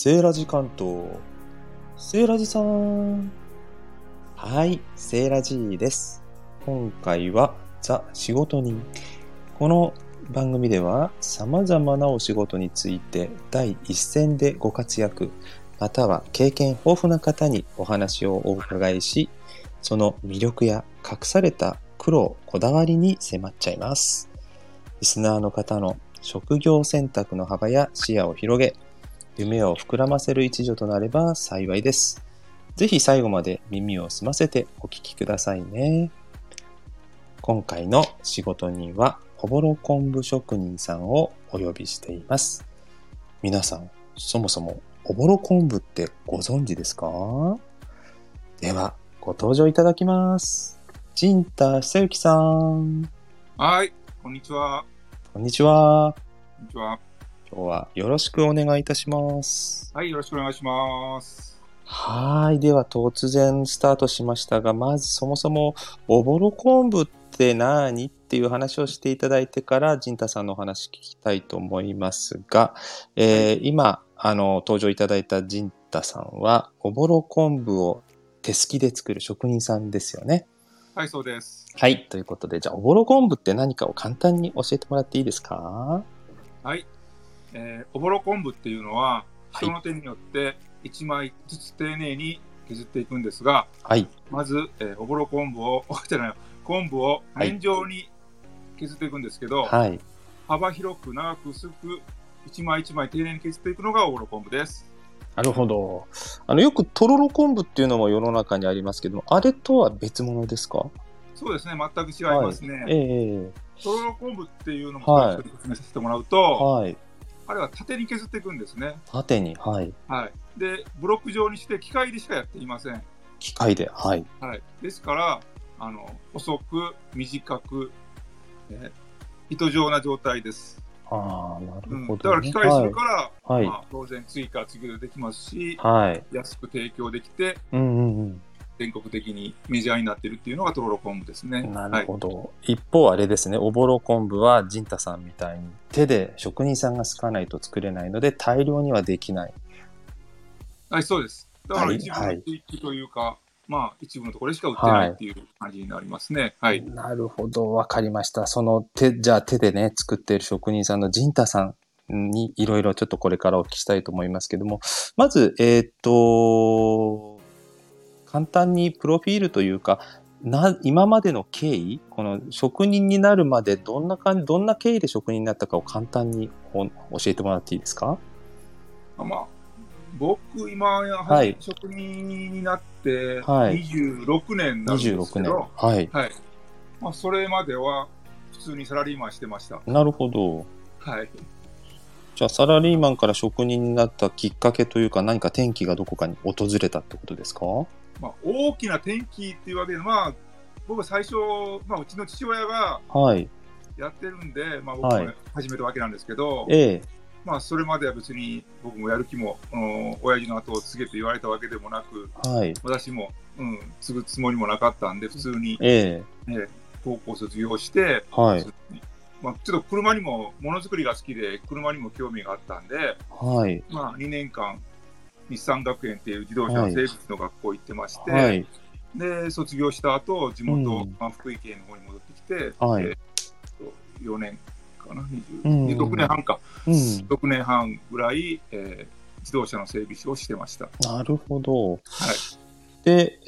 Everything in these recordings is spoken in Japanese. セーラジ関東、セーラジさん。はい、セーラジです。今回はザ・仕事人。この番組では様々なお仕事について第一線でご活躍、または経験豊富な方にお話をお伺いし、その魅力や隠された苦労、こだわりに迫っちゃいます。リスナーの方の職業選択の幅や視野を広げ、夢を膨らませる一助となれば幸いです。ぜひ最後まで耳を澄ませてお聞きくださいね。今回の仕事人はおぼろ昆布職人さんをお呼びしています。皆さん、そもそもおぼろ昆布ってご存知ですか？ではご登場いただきます。陣田久之さん。はい、こんにちは。こんにちは。こんにちは。今日はよろしくお願いいたします。はい、よろしくお願いします。はい、では突然スタートしましたが、まずそもそもおぼろ昆布って何っていう話をしていただいてから、陣太さんのお話聞きたいと思いますが、今登場いただいた陣太さんはおぼろ昆布を手すきで作る職人さんですよね。はい、そうです。はい、ということで、じゃあおぼろ昆布って何かを簡単に教えてもらっていいですか？はい。おぼろ昆布っていうのは人の手によって1枚ずつ丁寧に削っていくんですが、はい、まず、おぼろ昆布を昆布を面状に削っていくんですけど、はい、幅広く長く薄く1枚1枚丁寧に削っていくのがおぼろ昆布です。なるほど。よくとろろ昆布っていうのも世の中にありますけども、あれとは別物ですか？そうですね、全く違いますね。はい、とろろ昆布っていうのもちょっと説明させてもらうと、はい、あれは縦に削っていくんですね。縦に、はい。はい。で、ブロック状にして機械でしかやっていません。機械で、はい。はい。ですから、細く、短く、糸状な状態です。ああ、なるほど、ね。だから機械するから、はい、当然追加、追加できますし、はい、安く提供できて、うんうんうん。全国的にメジャーになってるっていうのがとろろ昆布ですね。なるほど。はい、一方あれですね、おぼろ昆布は陣太さんみたいに手で職人さんがすかないと作れないので大量にはできない。はい、そうです。だから一部の地域というか、はい、まあ一部のところでしか売ってないっていう感じになりますね。はい。はい、なるほど、わかりました。じゃあ手でね作っている職人さんの陣太さんにいろいろちょっとこれからお聞きしたいと思いますけども、まず簡単にプロフィールというか、今までの経緯、この職人になるまでどんな経緯で職人になったかを簡単に教えてもらっていいですか？まあ、僕今、はい、職人になって26年なんですけど、はいはい、まあ、それまでは普通にサラリーマンしてました。なるほど。はい。じゃあサラリーマンから職人になったきっかけというか、何か転機がどこかに訪れたってことですか？まあ、大きな転機っていうわけで、まあ、僕は最初、まあ、うちの父親がやってるんで、はい、まあ、僕も始めたわけなんですけど、はい、まあ、それまでは別に僕もやる気も親父の後を継げと言われたわけでもなく、はい、私も、うん、継ぐつもりもなかったんで普通に、高校卒業して、はい、まあ、ちょっと車にもものづくりが好きで車にも興味があったんで、はい、まあ、2年間日産学園っていう自動車の整備の学校行ってまして、はい、で卒業した後地元、うん、福井県の方に戻ってきて、はい、4年かな、6年半か、うん、6年半ぐらい、自動車の整備士をしてました。なるほど。はい、で、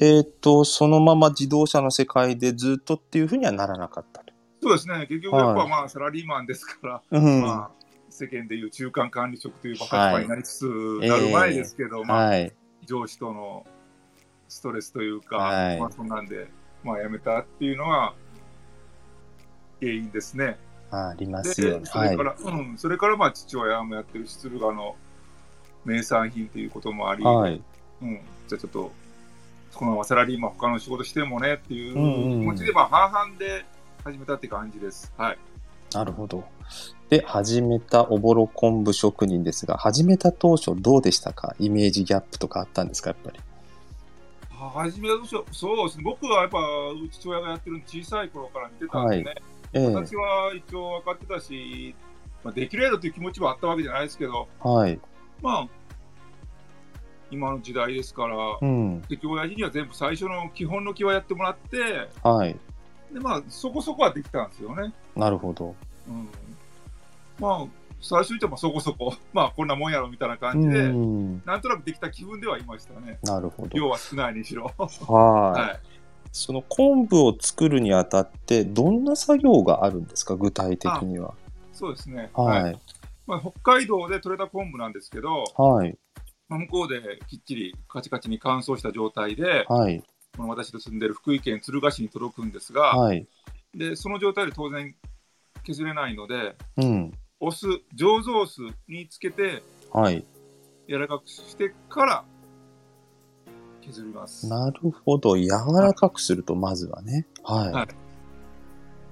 そのまま自動車の世界でずっとっていうふうにはならなかったと。そうですね、結局やっぱ、まあ、サラリーマンですから、うん、まあ世間でいう中間管理職という立場になりつつなる前ですけど、はい、まあ、上司とのストレスというか、はい、まあ、そんなんで、まあ、辞めたっていうのが原因ですね。ありますよね。それから、はい、うん、それからまあ父親もやってるし、敦賀の名産品ということもあり、はい、うん、じゃあちょっとこのままサラリーマン他の仕事してもねっていう気持ちで、まあ、半々で始めたって感じです。はい、なるほど。で、始めたおぼろ昆布職人ですが、始めた当初どうでしたか？イメージギャップとかあったんですか？やっぱり始めた当初、そうですね、僕はやっぱ父親がやってるの小さい頃から見てたんでね、はい、私は一応分かってたし、まあ、できるやろという気持ちはあったわけじゃないですけど、はい、まあ今の時代ですから、うん、結局親父には全部最初の基本の気はやってもらって、はい、でまあそこそこはできたんですよね。なるほど、うん、まあ最初に言ってもそこそこまあこんなもんやろみたいな感じで、うん、なんとなくできた気分ではいましたね。なるほど。量は少ないにしろはい。その昆布を作るにあたってどんな作業があるんですか、具体的には。そうですね、はいはい、まあ、北海道で採れた昆布なんですけど、はい、まあ、向こうできっちりカチカチに乾燥した状態で、はい、この私と住んでる福井県敦賀市に届くんですが、はい、でその状態で当然削れないので、うん、お酢、醸造酢につけて、はい、柔らかくしてから削ります。なるほど、柔らかくするとまずはね、はい、はい、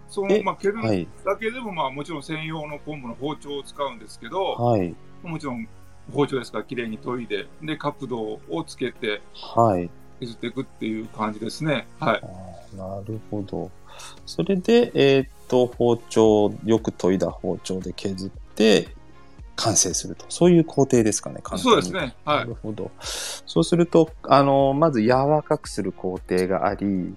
そのまあ削るだけでも、まあもちろん専用の昆布の包丁を使うんですけど、はい、もちろん包丁ですからきれいに研いで、で角度をつけて削っていくっていう感じですね。はい、はい、なるほど。それで包丁、よく研いだ包丁で削って完成すると、そういう工程ですかね。そうですね、はい、なるほど。そうするとまず柔らかくする工程があり、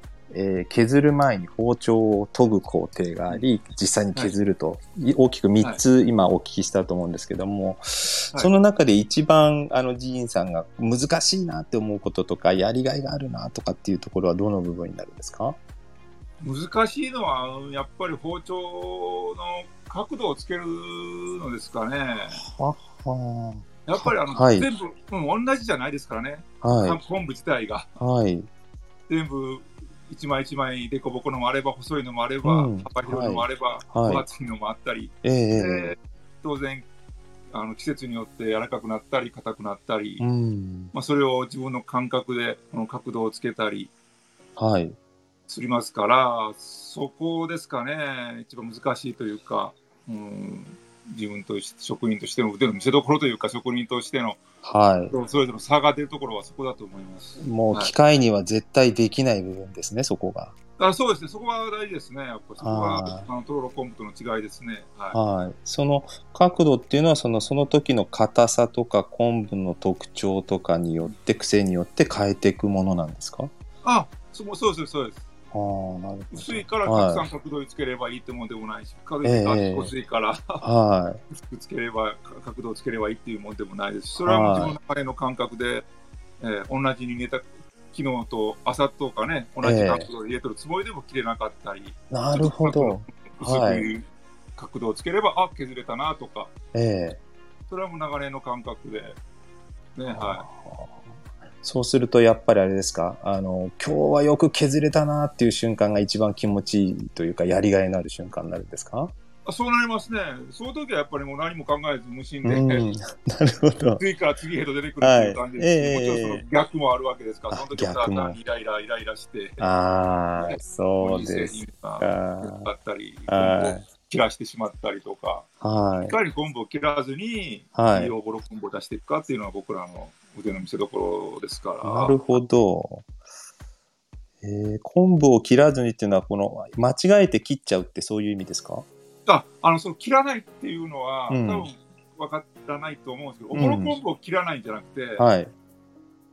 削る前に包丁を研ぐ工程があり、実際に削ると、はい、大きく3つ今お聞きしたと思うんですけども、はい、その中で一番ジーンさんが難しいなって思うこととか、やりがいがあるなとかっていうところはどの部分になるんですか？難しいのはやっぱり包丁の角度をつけるのですかね。はやっぱりはい、全部、うん、同じじゃないですからね、はい、昆布自体が、はい、全部一枚一枚でこぼこのもあれば、細いのもあれば、幅広いのもあれば、分厚いのもあったり、当然季節によって柔らかくなったり硬くなったり、うん、まあ、それを自分の感覚でこの角度をつけたり、はいすりますから、そこですかね一番難しいというか、うん、自分として職人としての腕の見せ所というか、職人としての、はい、それぞれの差が出るところはそこだと思います。もう機械には絶対できない部分ですね、はい、そこが。あ、そうですね、そこは大事ですね。やっぱそこはとろろ昆布との違いですね、はいはい、その角度っていうのはその時の硬さとか昆布の特徴とかによって、癖によって変えていくものなんですか？あ、そうですそうです。なるほど。薄いからたくさん角度をつければいいってもんでもないし、角度が薄いから、薄くつければ角度をつければいいっていうもんでもないですし、それはもう自分の中の感覚で、同じに寝た昨日と朝とかね、同じ角度で入れてるつもりでも切れなかったり、なるほど、薄く角度をつければ、はい、あ、削れたなとか、それはもう流れの感覚でね、はい。そうするとやっぱりあれですか、今日はよく削れたなっていう瞬間が一番気持ちいいというか、やりがいのある瞬間になるんですか？そうなりますね。その時はやっぱりもう何も考えず無心で、なるほど、次から次へと出てくるっていう感じです、はい、もちろんその逆もあるわけですから、その時はただイライラして、ね、そうですか、だったり切らしてしまったりとか、はい、いかに昆布を切らずに、はい、大ごろ昆布を出していくかっていうのは僕らの腕の見せ所ですから。なるほど。昆布を切らずにっていうのは、この間違えて切っちゃうってそういう意味ですか？その切らないっていうのは、うん、多分分からないと思うんですけど、おごろ昆布を切らないんじゃなくて、うん、はい、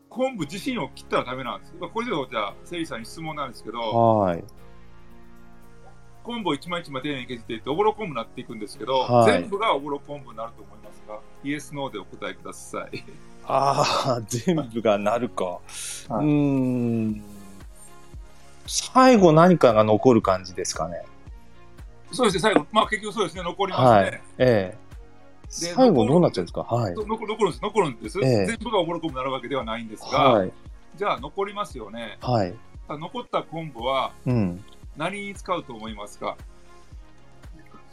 昆布自身を切ったらダメなんです。これでじゃあセリさんに質問なんですけど、はい、昆布を一枚一枚丁寧に削っていっておごろ昆布になっていくんですけど、はい、全部がおごろ昆布になると思いますが、イエスノーでお答えください。全部がなるか、はい、最後何かが残る感じですかね。そうですね、最後、まあ結局そうですね、残りますね、はい、最後どうなっちゃうんですか？はい、残るんです、全部がおごろ昆布になるわけではないんですが、はい、じゃあ残りますよね、はい、残った昆布は、うん、何に使うと思いますか？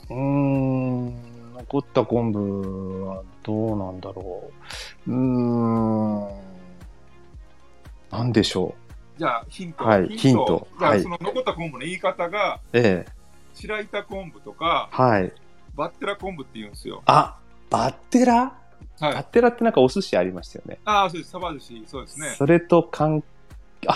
残った昆布はどうなんだろう。なんでしょう。じゃあヒント。はい、ヒント。じゃあその残った昆布の言い方が、白板昆布とか、はい、バッテラ昆布って言うんですよ。あ、バッテラ？はい、バッテラってなんかお寿司ありましたよね。ああ、そうです。サバ寿司、そうですね。それと透き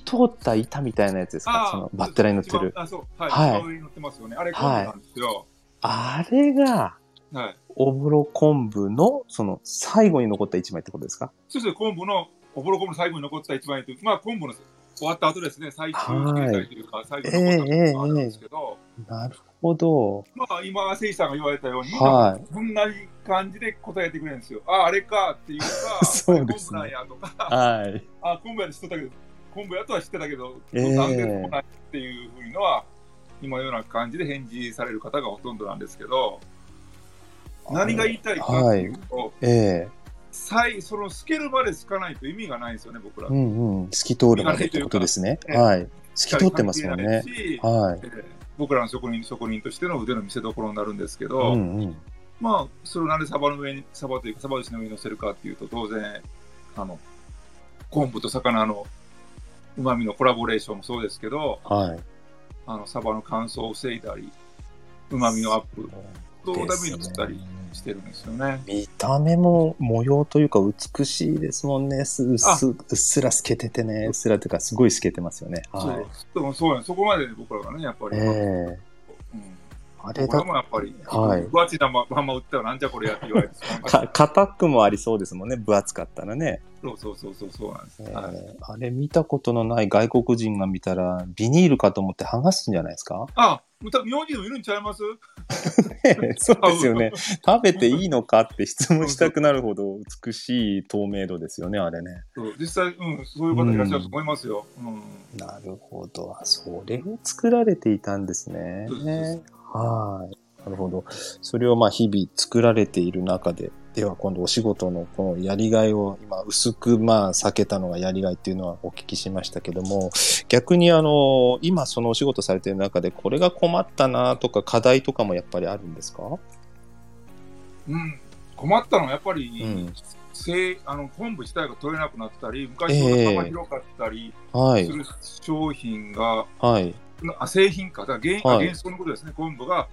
通った板みたいなやつですか？そのバッテラに乗ってる。あ、そう、はい。バッテラに乗ってますよね。あれ昆布なんですよ。あれがはい、おぼろ昆布のその最後に残った一枚ってことですか？そうです。昆布のおぼろ昆布の最後に残った一枚という、まあ昆布の終わった後ですね、最終形態というか、最後に残ったものがあるんですけど、なるほど。まあ今誠司さんが言われたように、はい、こんな感じで答えてくれるんですよ。ああ、あれかっていうか、そうですね、昆布なんやとか、はい、あ昆布やと知ってたけど、昆布やとは知ってたけど、なんでもないっていうふうのは今のような感じで返事される方がほとんどなんですけど。何が言いたいかっていうと、はい、その透けるまで透かないと意味がないんですよね、僕ら。うんうん、透き通るまでってことですね。はい。透き通ってますもんね。はい。僕らの職人としての腕の見せ所になるんですけど、うんうん、まあそれをなんでサバというかサバ寿司の上に乗せるかっていうと、当然昆布と魚の旨味のコラボレーションもそうですけど、はい、サバの乾燥を防いだり、旨味のアップ。してるんですよね。見た目も模様というか美しいですもんね。うっすら透けててね、うっすらというかすごい透けてますよね。はい、そこまで僕らがねやっぱり、あれだもやっぱり、はい、分厚いまま売ったらなんじゃこれやって言われて硬くもありそうですもんね、分厚かったらね。そうなんです、はい、あれ見たことのない外国人が見たらビニールかと思って剥がすんじゃないですか。あ多分日本人もいるんちゃいますそうですよね。食べていいのかって質問したくなるほど美しい透明度ですよね、あれね。そう実際、そういう方いらっしゃると思いますよ。なるほど、それを作られていたんですね。はい、なるほど。それをまあ日々作られている中で、では今度お仕事のこのやりがいを今薄くまあ避けたのがやりがいっていうのはお聞きしましたけども、逆に今そのお仕事されている中でこれが困ったなとか課題とかもやっぱりあるんですか？困ったのはやっぱり、昆布自体が取れなくなったり、昔の幅が広かったりする商品が、製品化、だから原則のことですね、昆布が、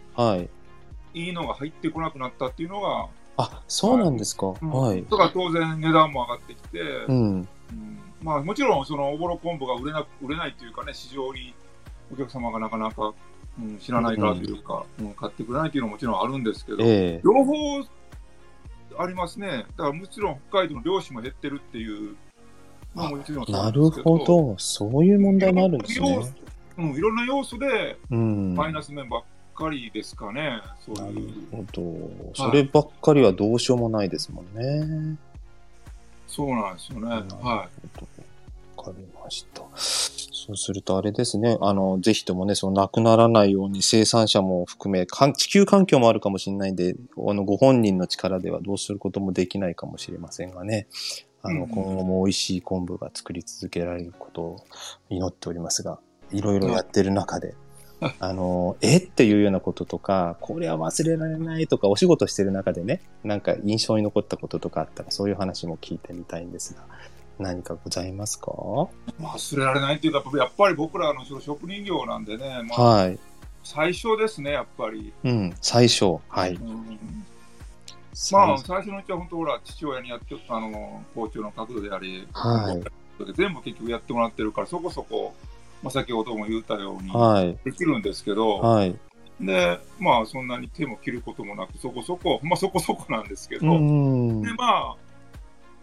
いいのが入ってこなくなったっていうのが。あ、そうなんですか。はい。だから当然値段も上がってきて、まあもちろんそのおぼろ昆布が売れないというかね、市場にお客様がなかなか、知らないからというか、買ってくれないというのももちろんあるんですけど、両方ありますね。だからもちろん北海道の漁師も減ってるっていうのももちろんあるんですけど。なるほど、そういう問題もあるんですね。いろんな要素でマイナス面ばっかりですかね。なるほど。そればっかりはどうしようもないですもんね。そうなんですよね。わかりました。そうするとあれですね、ぜひともね、そのなくならないように生産者も含め地球環境もあるかもしれないんで、ご本人の力ではどうすることもできないかもしれませんがね。今後も美味しい昆布が作り続けられることを祈っておりますが。いろいろやってる中で、っていうようなこととか、これは忘れられないとか、お仕事してる中でね、なんか印象に残ったこととかあったら、そういう話も聞いてみたいんですが、何かございますか？忘れられないというか、やっぱり僕らの職人業なんでね、最初ですね、やっぱり。最初、最初のうちは本当ほら、父親にやって包丁の角度であり、全部結局やってもらってるから、そこそこ。先ほども言ったようにできるんですけど、でそんなに手も切ることもなく、そこそこなんですけど、で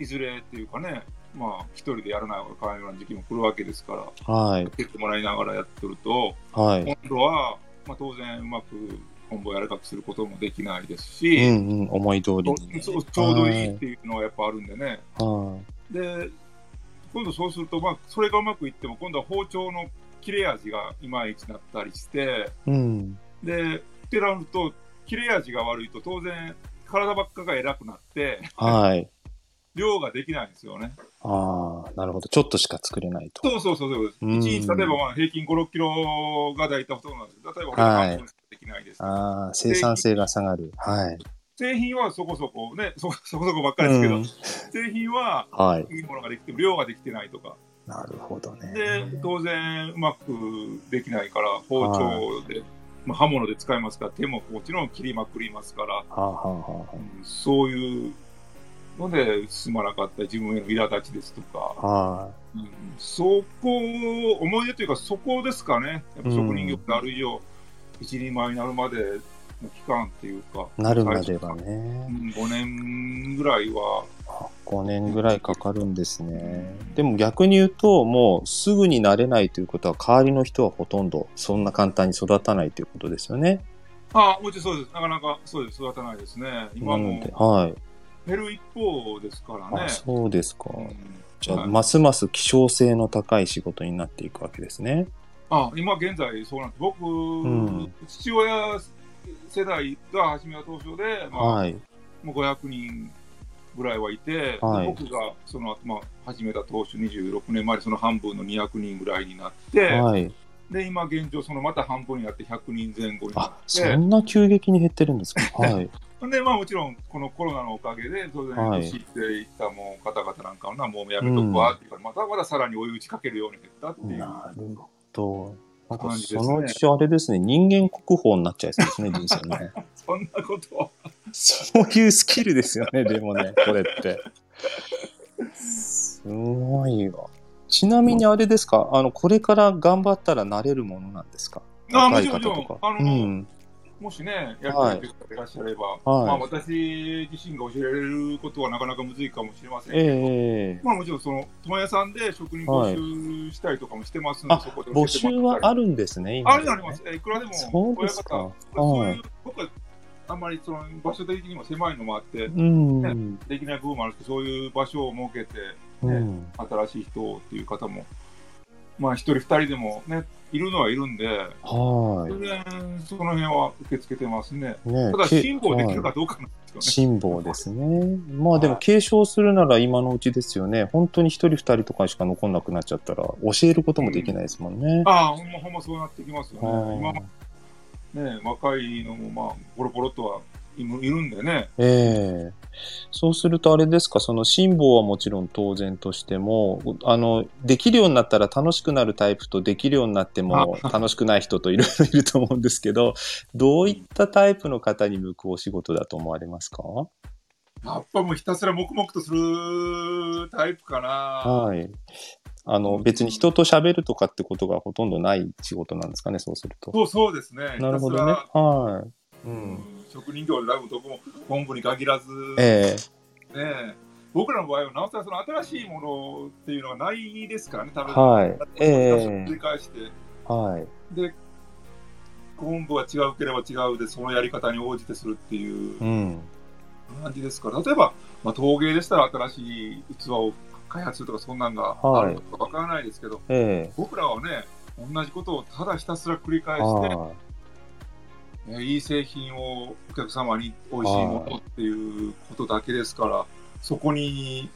いずれっていうかね、一人でやらない方が変わらない時期も来るわけですから、やってもらいながらやってると、今度は、当然うまく昆布を柔らかくすることもできないですし、思い通りにちょうどいいっていうのはやっぱあるんでね。で今度そうすると、それがうまくいっても、今度は包丁の切れ味がいまいちだったりして、ってなると、切れ味が悪いと当然体ばっかが偉くなって、量ができないんですよね。ああ、なるほど。ちょっとしか作れないと。そうです。1日例えば平均5、6キロが大体ほとんどなんですけど、例えば半分しかできないです。生産性が下がる。製品はそこそこね、そこそこばっかりですけど、製品はいいものができても量ができてないとか。なるほどね。で当然うまくできないから包丁で、刃物で使いますから、手ももちろん切りまくりますから、そういうので進まなかった自分への苛立ちですとか、そこを思い出というか、そこですかね。やっぱ職人業である以上、一人前になるまでの期間っていうかなるまではね、5年ぐらいは5年ぐらいかかるんですね。でも逆に言うともうすぐになれないということは代わりの人はほとんどそんな簡単に育たないということですよね。ああ、もちろんそうです。なかなかそうです、育たないですね。今も減る一方ですからね。あ、そうですか。じゃあ、はい、ますます希少性の高い仕事になっていくわけですね。あ、今現在そうなんです。僕、父親世代が初めは東証で、まあはい、もう500人ぐらいはいて、はい、僕がその、まあ、始めた当初26年前でその半分の200人ぐらいになって、はい、で今現状そのまた半分になって100人前後になって。あ、そんな急激に減ってるんですか。はいでまあ、もちろんこのコロナのおかげで当然知っていたもう方々なんかはもうやめとくわっていうか、またまださらに追い打ちかけるように減ったっていう。なるほど。なんかそのうちあれですね、人間国宝になっちゃいそうですね、人生ね。そんなことそういうスキルですよね、でもね、これって。すごいわ。ちなみにあれですか、これから頑張ったらなれるものなんですか？あ、もちろん、もしね、やる方がいらっしゃれば、はいまあ、私自身が教えられることはなかなかむずいかもしれませんけど、まあ、もちろんその問屋さんで職人募集したりとかもしてますので、はい、そこで募集はあるんですね。今ねあります。いくらでも親方、僕はあんまりその場所的にも狭いのもあって、ね、できない部分もあるし、そういう場所を設けて、ね新しい人っていう方も。まあ、1人2人でも、ね、いるのはいるんで、はい、その辺は受け付けてます ね。ただ辛抱できるかどうかなんですよね。辛抱ですね。まあでも継承するなら今のうちですよね。本当に1人2人とかしか残んなくなっちゃったら教えることもできないですもんね、ああほんまそうなってきますよね。今ね若いのもまあボロボロとはいるんでね。そうするとあれですか、その辛抱はもちろん当然としてもできるようになったら楽しくなるタイプとできるようになっても楽しくない人といろいろいると思うんですけど、どういったタイプの方に向くお仕事だと思われますか？やっぱもうひたすら黙々とするタイプかな。はい。別に人と喋るとかってことがほとんどない仕事なんですかね、そうすると。そうですね。なるほどね。はい。職人業でだいぶどこも本部に限らず、ね、僕らの場合はなおさらその新しいものっていうのがないですからね、多分、繰り返して、はい、で本部は違うければ違うでそのやり方に応じてするっていう感じですから、例えば、まあ、陶芸でしたら新しい器を開発するとかそんなんがあるとかわからないですけど、僕らはね同じことをただひたすら繰り返していい製品をお客様に美味しいものっていうことだけですから、そこに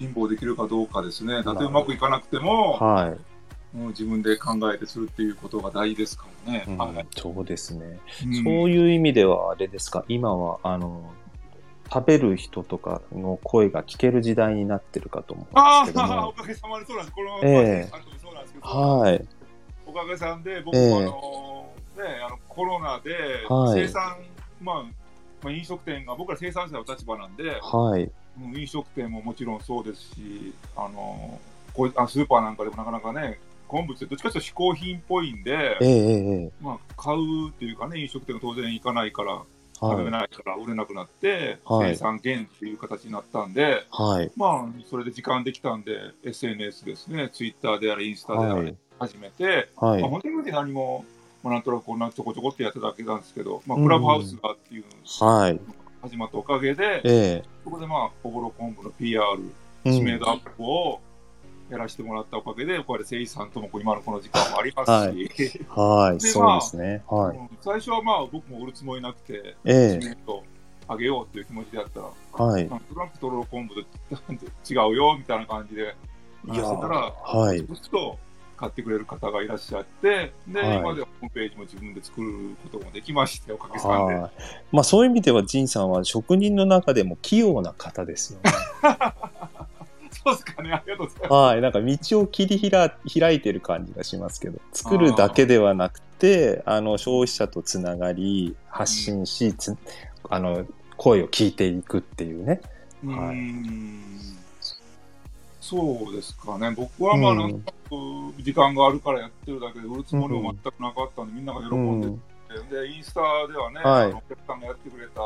辛抱できるかどうかですね。だってうまくいかなくても、はい、もう自分で考えてするっていうことが大事ですからね、はい、そうですね、そういう意味ではあれですか、今は食べる人とかの声が聞ける時代になってるかと思うんですけども。おかげさまでそうなんです。この番組そうなんですけど、はい、おかげさんで僕もね、コロナで生産、はいまあ、飲食店が僕ら生産者の立場なんで、はい、飲食店ももちろんそうですし、スーパーなんかでもなかなかね昆布ってどっちかというと嗜好品っぽいんで、まあ、買うっていうかね、飲食店が当然行かないから食べないから売れなくなって、生産減っていう形になったんで、まあ、それで時間できたんで SNS ですね、Twitter であれインスタであれ始めて、まあ、本当に何もまあ、なんとなくこんなちょこちょこってやってただけなんですけど、まあ、クラブハウスがっていうのが始まったおかげで、そこでまあおぼろ昆布の PR 知名度アップをやらせてもらったおかげで、これ誠一さんとも今のこの時間もありますし、そうですね、最初はまあ僕も売るつもりなくて、知名度上げようという気持ちでやったら、なんとなくとろろ昆布と違うよみたいな感じでやらせたら、ちょっと買ってくれる方がいらっしゃって、で、今ではホームページも自分で作ることもできまして、おかげさんで。まあそういう意味では、仁さんは職人の中でも器用な方ですよね。そうですかね、ありがとうございます。はい、なんか道を切り開いてる感じがしますけど、作るだけではなくて、消費者とつながり、発信し、声を聞いていくっていうね。そうですかね、僕はまあなんか時間があるからやってるだけで売るつもりも全くなかったんで、みんなが喜んでて、で、インスタではね、はい、お客さんがやってくれた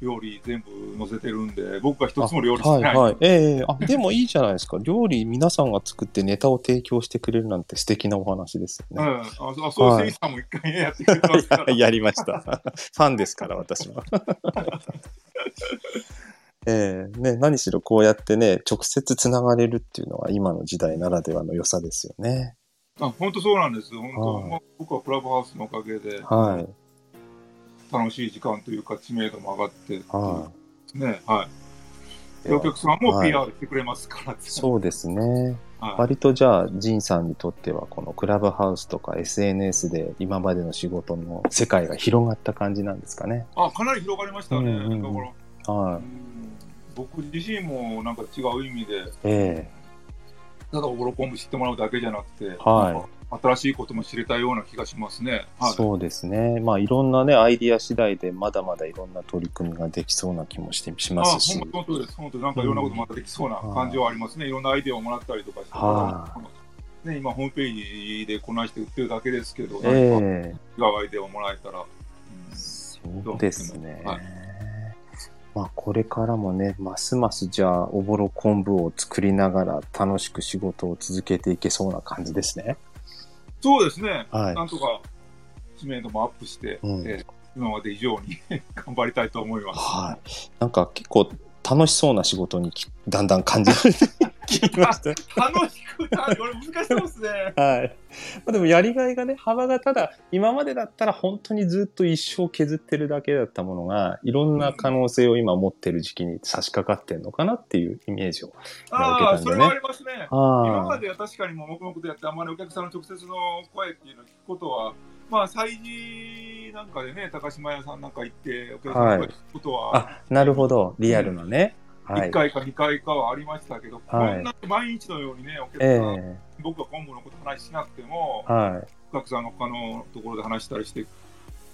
料理全部載せてるんで、僕は一つも料理してない。はいはい、あ、でもいいじゃないですか。料理皆さんが作ってネタを提供してくれるなんて素敵なお話ですよね。うん、あ、そう、はい、セイさんも一回やってくれましたから。やりました。ファンですから、私は。ね、何しろこうやってね、直接つながれるっていうのは今の時代ならではの良さですよね。あ、本当そうなんですよ。本当、はい、僕はクラブハウスのおかげで、はい、楽しい時間というか知名度も上がって、はい、ね、はい。お客さんも PR してくれますから、はい、そうですね。はい、割とじゃあ仁さんにとってはこのクラブハウスとか SNS で今までの仕事の世界が広がった感じなんですかね。あ、かなり広がりましたね。うんうん、だから、はい、僕自身もなんか違う意味で、ただおぼろ昆布知ってもらうだけじゃなくて、はい、新しいことも知れたような気がしますね。はい、そうですね。まあいろんなねアイディア次第でまだまだいろんな取り組みができそうな気もしてしますし、本当です。本当なんかいろんなことまたできそうな感じはありますね。いろんなアイディアをもらったりとかして、ね、今ホームページでこなして売ってるだけですけど、なんか違うアイディアをもらえたら、そうですね。はい、まあ、これからもね、ますますじゃあおぼろ昆布を作りながら楽しく仕事を続けていけそうな感じですね。そうですね、はい、なんとか知名度もアップして、うん、今まで以上に頑張りたいと思います、はい、なんか結構楽しそうな仕事にだんだん感じられてきました楽しくない、これ難しそうですね、はい、まあ、でもやりがいがね、幅が、ただ今までだったら本当にずっと一生削ってるだけだったものがいろんな可能性を今持ってる時期に差し掛かってるのかなっていうイメージを受けたんでね。あ、それはありますね。今までは確かにもう黙々とやって、あんまりお客さんの直接の声っていうのを聞くことは、まあ催事なんかでね、高島屋さんなんか行ってお客さんの声聞くことは、はい、あ、なるほど、リアルのね、うん、1回か2回かはありましたけど、はい、こんな毎日のようにね、お客さん、僕は昆布のこと話しなくても、はい、お客さんの他のところで話したりしてく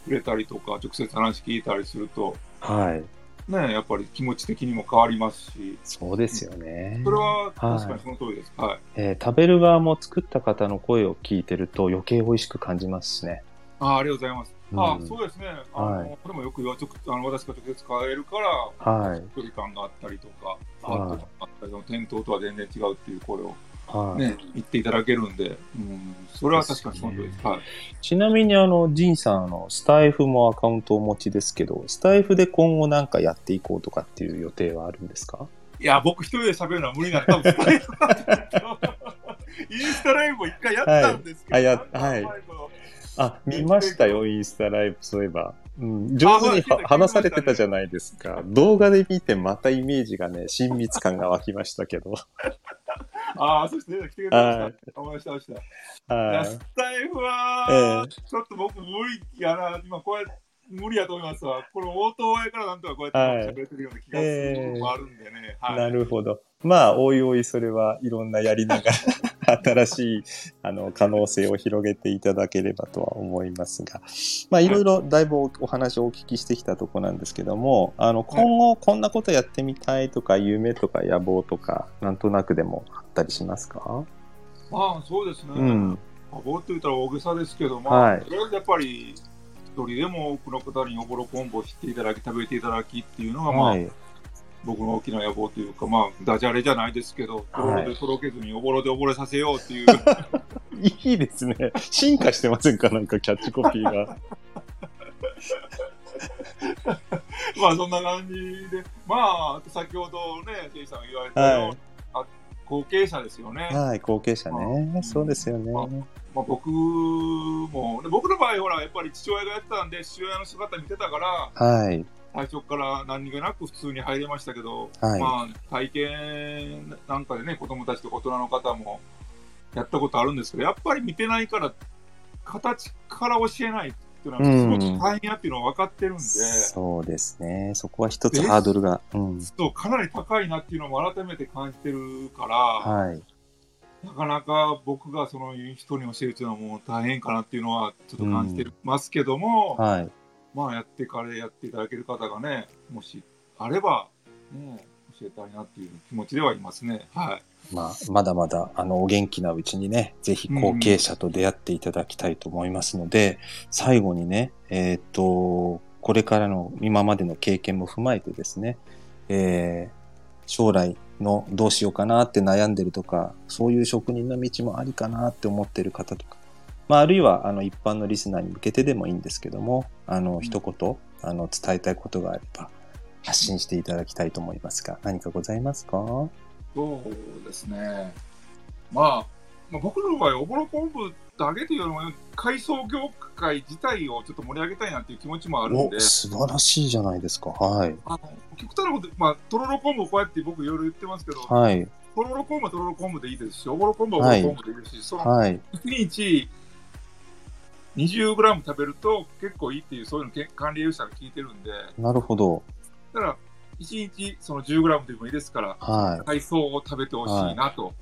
れたりとか、直接話聞いたりすると、はい、ね、やっぱり気持ち的にも変わりますし、そうですよね。それは確かにその通りです。はいはい、食べる側も作った方の声を聞いてると余計美味しく感じますしね。あ、ありがとうございます。あ、そうですね。はい、これもよく私が直接買えるから、はい、距離感があったりとか、はい、あったりとか、店頭とは全然違うっていう声を、はい、ね、言っていただけるんで、うん、それは確かに本当です。はい、ちなみに仁さんのスタイフもアカウントをお持ちですけど、スタイフで今後何かやっていこうとかっていう予定はあるんですか？いや、僕一人で喋るのは無理なんです。インスタライブも一回やったんですけど、あ、見ましたよ、インスタライブ、そういえば。うん、上手に話されてたじゃないですか。動画で見てまたイメージがね、親密感が湧きましたけど。ああ、そうですね、来てくれました。お会いしてました。はい。スタイフは、ちょっと僕無理やな、今こうやって無理やと思いますわ。これ、応答前からなんとかこうやって喋れてるような気がすることもあるんでね。はい、なるほど。まあ、おいおいそれはいろんなやりながら新しい可能性を広げていただければとは思いますが、まあ、いろいろだいぶお話をお聞きしてきたところなんですけども、今後こんなことやってみたいとか夢とか野望とかなんとなくでもあったりしますか？まあ、そうですね。うん、野望って言ったら大げさですけど、まあ、はい、とりあえずやっぱり一人でも多くの方におぼろ昆布を知っていただき、食べていただきっていうのが、まあ、はい、僕の大きな野望というか、まあ、ダジャレじゃないですけど、とろろでとろけずにおぼろで溺れさせようっていう、はい、いいですね。進化してませんか、なんかキャッチコピーがまあそんな感じで、まあ先ほどね、セイさんが言われたように、はい、後継者ですよね。はい、後継者ね、うん、そうですよね。まあ、僕も、ね、僕の場合ほらやっぱり父親がやってたんで、父親の姿見てたから、はい、最初から何気なく普通に入れましたけど、はい、まあ、体験なんかでね、子供たちと大人の方もやったことあるんですけど、やっぱり見てないから形から教えないっていうのはすごく大変やっていうのは分かってるんで、うん、そうですね、そこは一つハードルが、うん、そう、かなり高いなっていうのも改めて感じてるから、はい、なかなか僕がその人に教えるっていうのはもう大変かなっていうのはちょっと感じてますけども、うん、はい、まあ、やっていただける方がね、もしあれば、ね、教えたいなっていう気持ちではいますね。はい。まあ、まだまだお元気なうちにね、ぜひ後継者と出会っていただきたいと思いますので、最後にね、これからの今までの経験も踏まえてですね、将来のどうしようかなって悩んでるとか、そういう職人の道もありかなって思ってる方とか、まあ、あるいは一般のリスナーに向けてでもいいんですけども、一言伝えたいことがあれば発信していただきたいと思いますが、何かございますか？そうですね、まあ、僕の場合おぼろ昆布だけというよりも海藻業界自体をちょっと盛り上げたいなという気持ちもあるんで。素晴らしいじゃないですか。はい、極端なこと、まあ、とろろ昆布こうやって僕いろいろ言ってますけど、はい、とろろ昆布はとろろ昆布でいいですし、おぼろ昆布はおぼろ昆布でいいですし、その1日 20g 食べると結構いいっていう、そういうの管理栄養士さんが聞いてるんで。なるほど。だから1日その 10g でもいいですから、はい、海藻を食べてほしいなと、はい、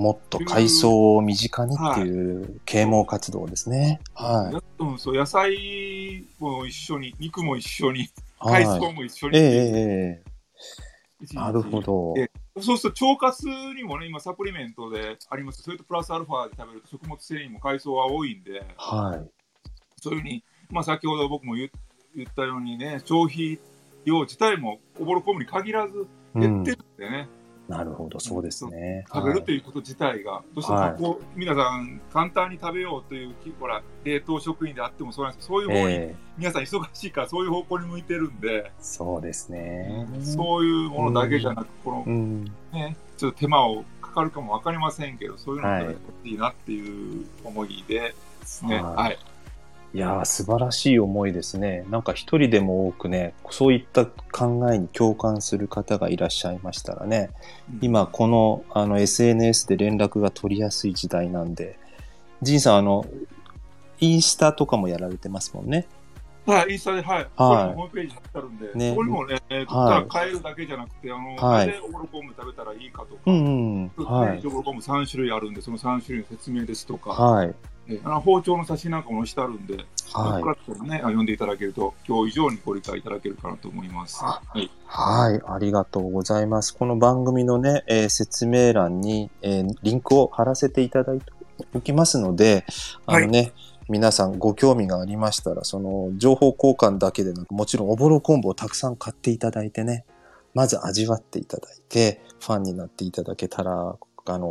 もっと海藻を身近にっていう啓蒙活動ですね。はい、はい、そう、野菜も一緒に、肉も一緒に、海藻も一緒に、はい、なるほど。そうすると腸活にもね、今サプリメントであります。それとプラスアルファで食べると食物繊維も海藻は多いんで、はい、そういうふうに、まあ、先ほど僕も言ったようにね、消費量自体もおぼろ昆布に限らず減ってるんでね、うん、なるほど、そうですね。食べるということ自体が、どうしても皆さん簡単に食べようというほら冷凍食品であってもそうなんですけど、そういう方に、皆さん忙しいからそういう方向に向いてるんで。そうですね、そういうものだけじゃなく、この、ね、ちょっと手間をかかるかも分かりませんけど、そういうのがいいなっていう思いでですね。はい、はい、いやー、素晴らしい思いですね。なんか一人でも多くね、そういった考えに共感する方がいらっしゃいましたらね、今このSNS で連絡が取りやすい時代なんで、ジンさんインスタとかもやられてますもんね。はい、インスタで、はい、はい、ホームページにあるんで、ね、これもね、ただ変えるだけじゃなくて、はい、なぜおぼろ昆布食べたらいいかとか、うん、はい、おぼろ昆布3種類あるんで、その3種類の説明ですとか、はい、包丁の差しなんかもしてあるんで、はい、ここからね、読んでいただけると、今日以上にご理解いただけるかなと思います。はい、はい、ありがとうございます。この番組のね、説明欄に、リンクを貼らせていただいておきますので、ね、はい、皆さんご興味がありましたら、その情報交換だけでなく、もちろんおぼろ昆布をたくさん買っていただいてね、まず味わっていただいて、ファンになっていただけたら、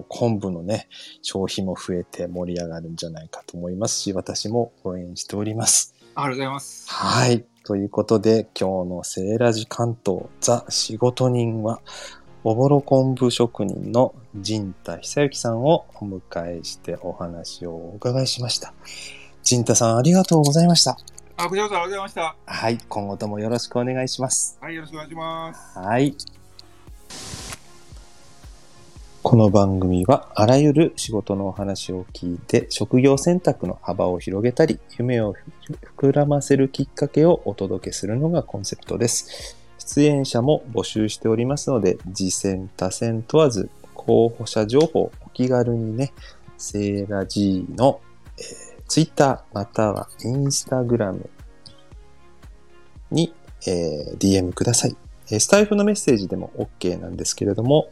昆布のね、消費も増えて盛り上がるんじゃないかと思いますし、私も応援しております。ありがとうございます。はい。ということで、今日のセーラジ関東ザ仕事人は、おぼろ昆布職人の陣田久之さんをお迎えしてお話をお伺いしました。陣田さん、ありがとうございました。こちらこそありがとうございました。はい。今後ともよろしくお願いします。はい。よろしくお願いします。はい。この番組はあらゆる仕事のお話を聞いて、職業選択の幅を広げたり、夢を膨らませるきっかけをお届けするのがコンセプトです。出演者も募集しておりますので、次戦他戦問わず候補者情報お気軽にね、セーラGの、Twitter または Instagram に、DM ください。スタイフのメッセージでも OK なんですけれども、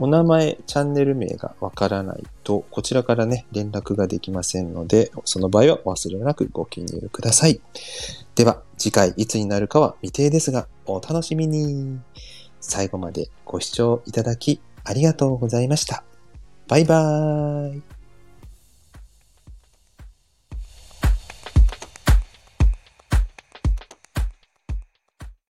お名前、チャンネル名がわからないと、こちらからね、連絡ができませんので、その場合は忘れなくご記入ください。では、次回いつになるかは未定ですが、お楽しみに。最後までご視聴いただきありがとうございました。バイバーイ。